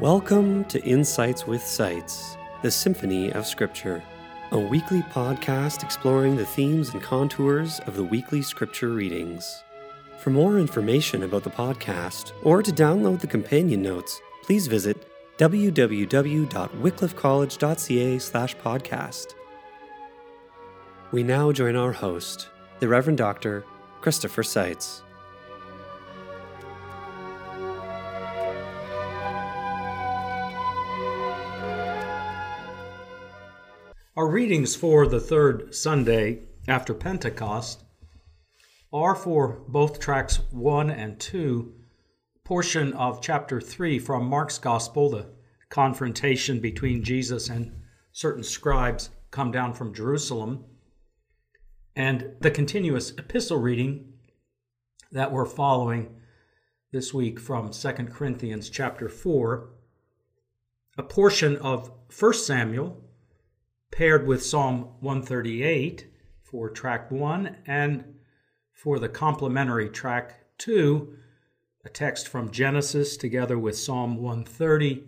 Welcome to Insights with Seitz, the Symphony of Scripture, a weekly podcast exploring the themes and contours of the weekly Scripture readings. For more information about the podcast or to download the companion notes, please visit www.wycliffecollege.ca/podcast. We now join our host, the Reverend Dr. Christopher Seitz. Our readings for the third Sunday after Pentecost are for both tracts 1 and 2, portion of chapter 3 from Mark's Gospel, the confrontation between Jesus and certain scribes come down from Jerusalem, and the continuous epistle reading that we're following this week from 2 Corinthians chapter 4, a portion of 1 Samuel, paired with Psalm 138 for tract 1, and for the complementary tract 2, a text from Genesis together with Psalm 130,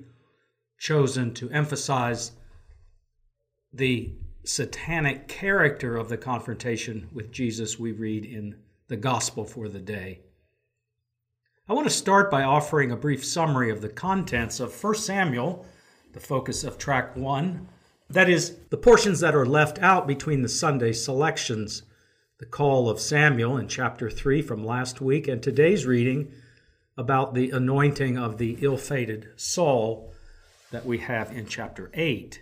chosen to emphasize the satanic character of the confrontation with Jesus we read in the Gospel for the day. I want to start by offering a brief summary of the contents of 1 Samuel, the focus of tract 1, that is, the portions that are left out between the Sunday selections, the call of Samuel in chapter 3 from last week, and today's reading about the anointing of the ill-fated Saul that we have in chapter 8.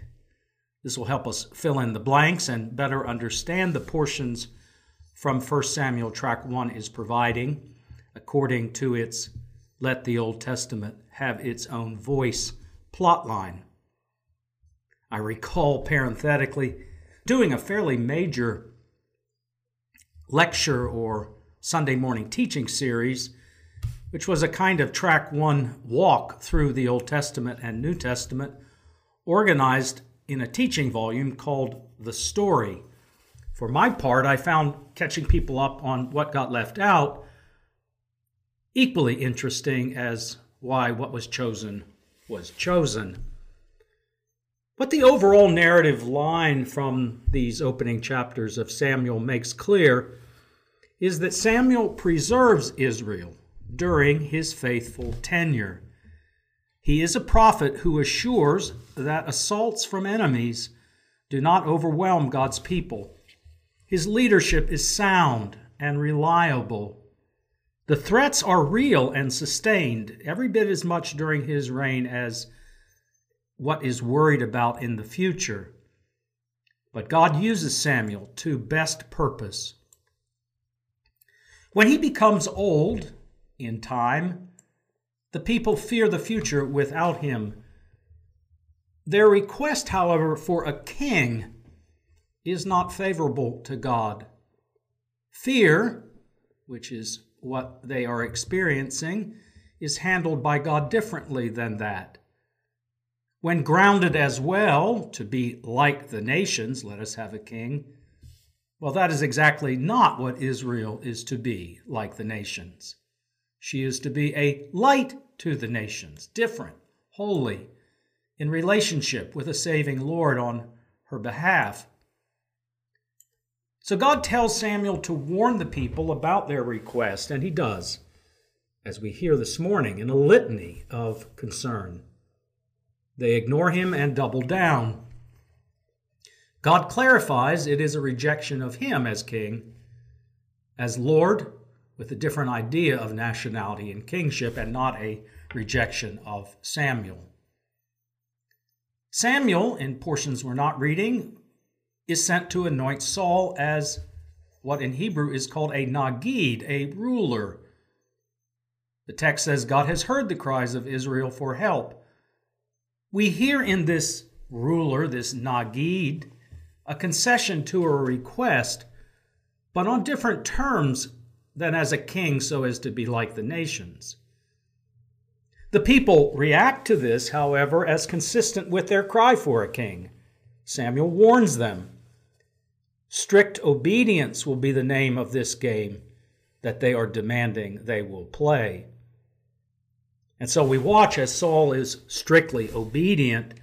This will help us fill in the blanks and better understand the portions from 1 Samuel tract 1 is providing, according to its "Let the Old Testament have its own voice" plotline. I recall, parenthetically, doing a fairly major lecture or Sunday morning teaching series, which was a kind of track one walk through the Old Testament and New Testament, organized in a teaching volume called The Story. For my part, I found catching people up on what got left out equally interesting as why what was chosen was chosen. What the overall narrative line from these opening chapters of Samuel makes clear is that Samuel preserves Israel during his faithful tenure. He is a prophet who assures that assaults from enemies do not overwhelm God's people. His leadership is sound and reliable. The threats are real and sustained every bit as much during his reign as what is worried about in the future. But God uses Samuel to best purpose. When he becomes old in time, the people fear the future without him. Their request, however, for a king is not favorable to God. Fear, which is what they are experiencing, is handled by God differently than that. When grounded as well, to be like the nations, let us have a king, well, that is exactly not what Israel is to be, like the nations. She is to be a light to the nations, different, holy, in relationship with a saving Lord on her behalf. So God tells Samuel to warn the people about their request, and he does, as we hear this morning in a litany of concern. They ignore him and double down. God clarifies it is a rejection of him as king, as Lord, with a different idea of nationality and kingship, and not a rejection of Samuel. Samuel, in portions we're not reading, is sent to anoint Saul as what in Hebrew is called a nagid, a ruler. The text says God has heard the cries of Israel for help. We hear in this ruler, this nagid, a concession to a request, but on different terms than as a king so as to be like the nations. The people react to this, however, as consistent with their cry for a king. Samuel warns them. Strict obedience will be the name of this game that they are demanding they will play. And so we watch as Saul is strictly obedient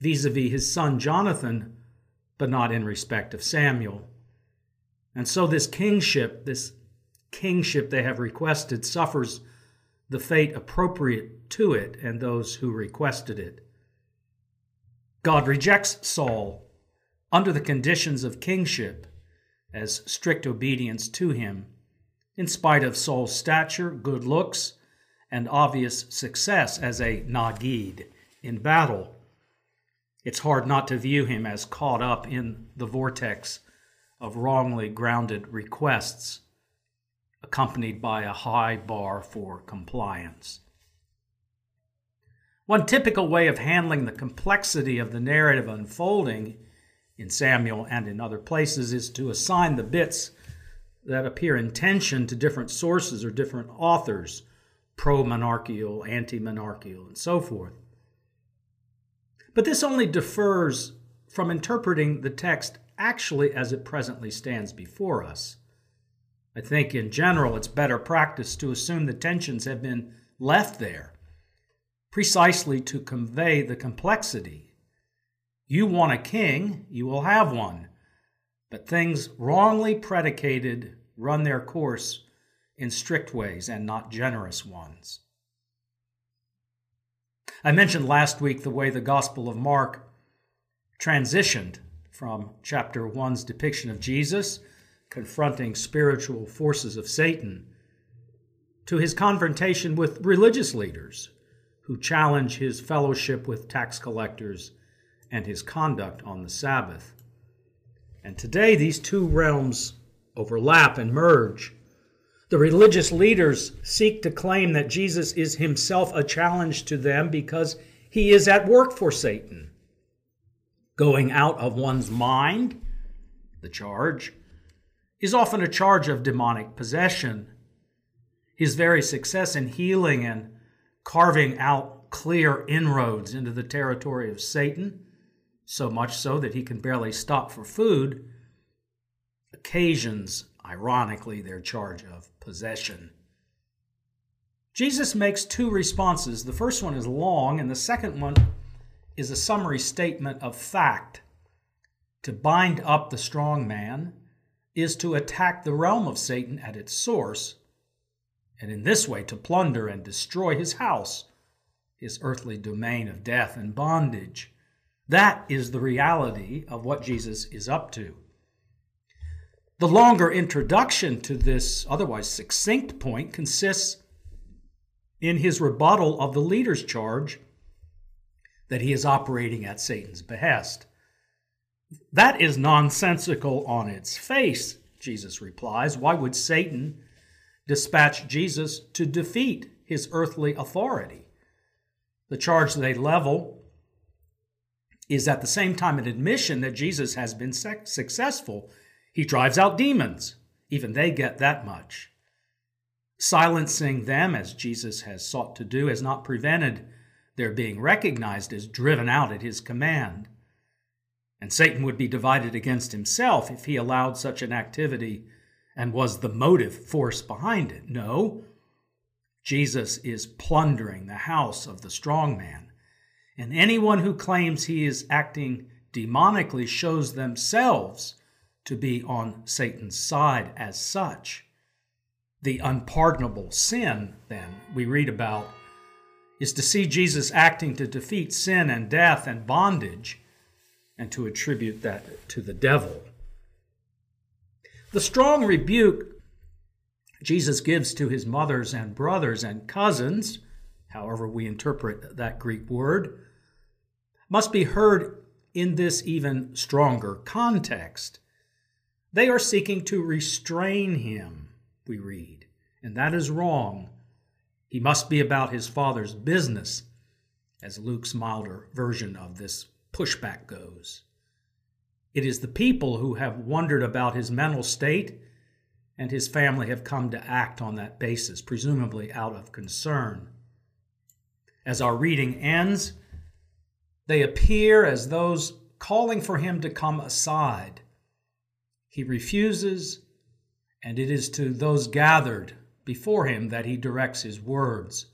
vis-a-vis his son Jonathan, but not in respect of Samuel. And so this kingship they have requested suffers the fate appropriate to it and those who requested it. God rejects Saul under the conditions of kingship as strict obedience to him, in spite of Saul's stature, good looks, and obvious success as a nagid in battle. It's hard not to view him as caught up in the vortex of wrongly grounded requests, accompanied by a high bar for compliance. One typical way of handling the complexity of the narrative unfolding in Samuel and in other places is to assign the bits that appear in tension to different sources or different authors, pro-monarchical, anti-monarchical, and so forth. But this only differs from interpreting the text actually as it presently stands before us. I think in general it's better practice to assume the tensions have been left there precisely to convey the complexity. You want a king, you will have one, but things wrongly predicated run their course in strict ways and not generous ones. I mentioned last week the way the Gospel of Mark transitioned from chapter 1's depiction of Jesus confronting spiritual forces of Satan to his confrontation with religious leaders who challenge his fellowship with tax collectors and his conduct on the Sabbath. And today these two realms overlap and merge. The religious leaders seek to claim that Jesus is himself a challenge to them because he is at work for Satan, going out of one's mind, the charge, is often a charge of demonic possession. His very success in healing and carving out clear inroads into the territory of Satan, so much so that he can barely stop for food, occasions, ironically, their charge of possession. Jesus makes two responses. The first one is long, and the second one is a summary statement of fact. To bind up the strong man is to attack the realm of Satan at its source, and in this way to plunder and destroy his house, his earthly domain of death and bondage. That is the reality of what Jesus is up to. The longer introduction to this otherwise succinct point consists in his rebuttal of the leader's charge that he is operating at Satan's behest. That is nonsensical on its face, Jesus replies. Why would Satan dispatch Jesus to defeat his earthly authority? The charge they level is at the same time an admission that Jesus has been successful. He drives out demons. Even they get that much. Silencing them, as Jesus has sought to do, has not prevented their being recognized as driven out at his command. And Satan would be divided against himself if he allowed such an activity and was the motive force behind it. No, Jesus is plundering the house of the strong man. And anyone who claims he is acting demonically shows themselves to be on Satan's side as such. The unpardonable sin, then, we read about, is to see Jesus acting to defeat sin and death and bondage, and to attribute that to the devil. The strong rebuke Jesus gives to his mothers and brothers and cousins, however we interpret that Greek word, must be heard in this even stronger context. They are seeking to restrain him, we read, and that is wrong. He must be about his Father's business, as Luke's milder version of this pushback goes. It is the people who have wondered about his mental state, and his family have come to act on that basis, presumably out of concern. As our reading ends, they appear as those calling for him to come aside. He refuses, and it is to those gathered before him that he directs his words.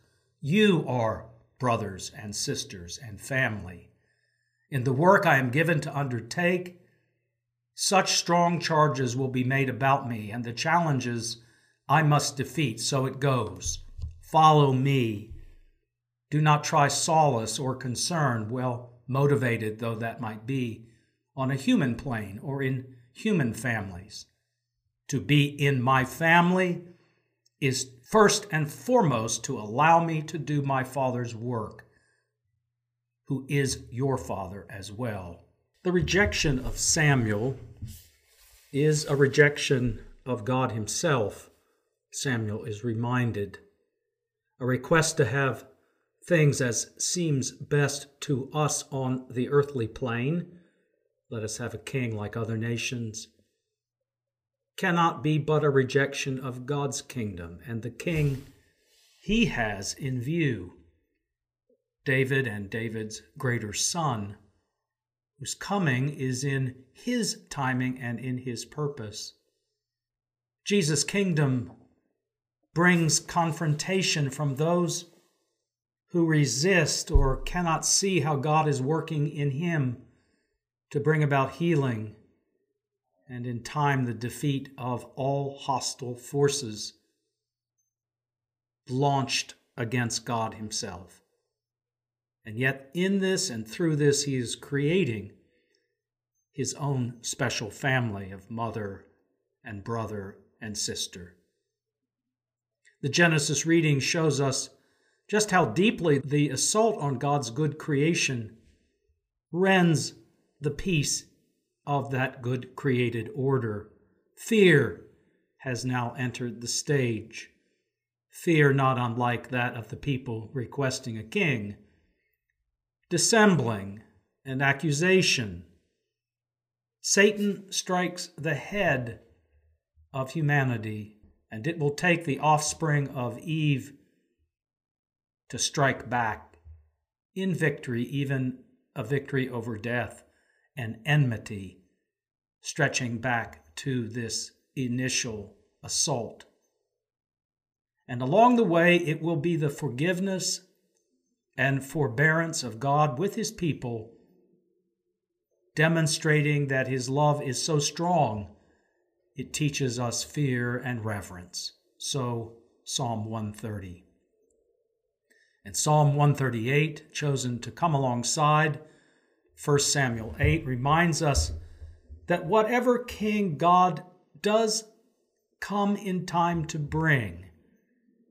You are brothers and sisters and family. In the work I am given to undertake, such strong charges will be made about me, and the challenges I must defeat. So it goes. Follow me. Do not try solace or concern, well motivated though that might be, on a human plane or in human families. To be in my family is first and foremost to allow me to do my Father's work, who is your Father as well. The rejection of Samuel is a rejection of God himself, Samuel is reminded. A request to have things as seems best to us on the earthly plane, let us have a king like other nations, cannot be but a rejection of God's kingdom and the king he has in view, David and David's greater son, whose coming is in his timing and in his purpose. Jesus' kingdom brings confrontation from those who resist or cannot see how God is working in him to bring about healing and in time the defeat of all hostile forces launched against God himself. And yet in this and through this, he is creating his own special family of mother and brother and sister. The Genesis reading shows us just how deeply the assault on God's good creation rends the peace of that good created order. Fear has now entered the stage. Fear not unlike that of the people requesting a king. Dissembling and accusation. Satan strikes the head of humanity, and it will take the offspring of Eve to strike back in victory, even a victory over death and enmity, stretching back to this initial assault. And along the way, it will be the forgiveness and forbearance of God with his people, demonstrating that his love is so strong, it teaches us fear and reverence. So, Psalm 130. And Psalm 138, chosen to come alongside 1 Samuel 8, reminds us that whatever king God does come in time to bring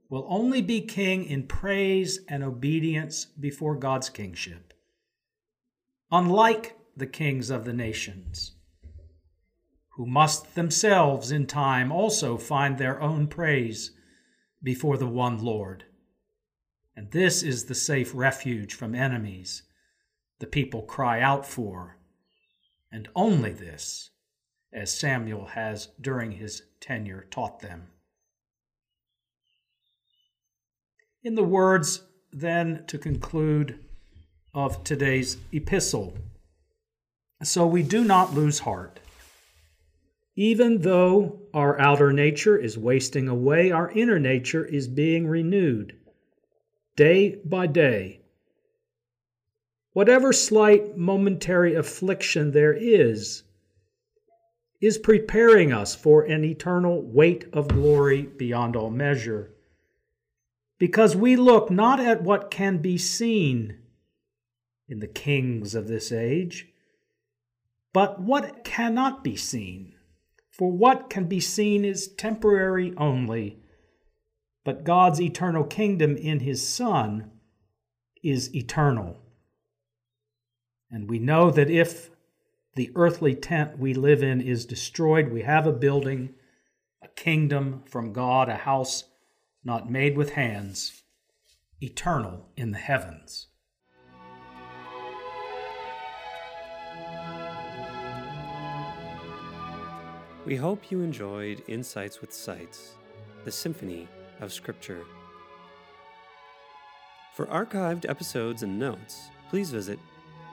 will only be king in praise and obedience before God's kingship. Unlike the kings of the nations, who must themselves in time also find their own praise before the one Lord. And this is the safe refuge from enemies the people cry out for, and only this, as Samuel has during his tenure taught them. In the words, then, to conclude of today's epistle, so we do not lose heart. Even though our outer nature is wasting away, our inner nature is being renewed day by day. Whatever slight momentary affliction there is preparing us for an eternal weight of glory beyond all measure, because we look not at what can be seen in the kings of this age, but what cannot be seen. For what can be seen is temporary only, but God's eternal kingdom in his Son is eternal. And we know that if the earthly tent we live in is destroyed, we have a building, a kingdom from God, a house not made with hands, eternal in the heavens. We hope you enjoyed Insights with Seitz, the symphony of Scripture. For archived episodes and notes, please visit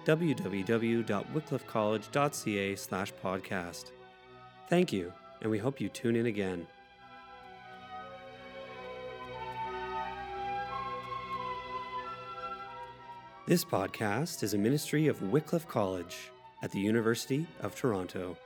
www.wycliffecollege.ca/podcast. Thank you, and we hope you tune in again. This podcast is a ministry of Wycliffe College at the University of Toronto.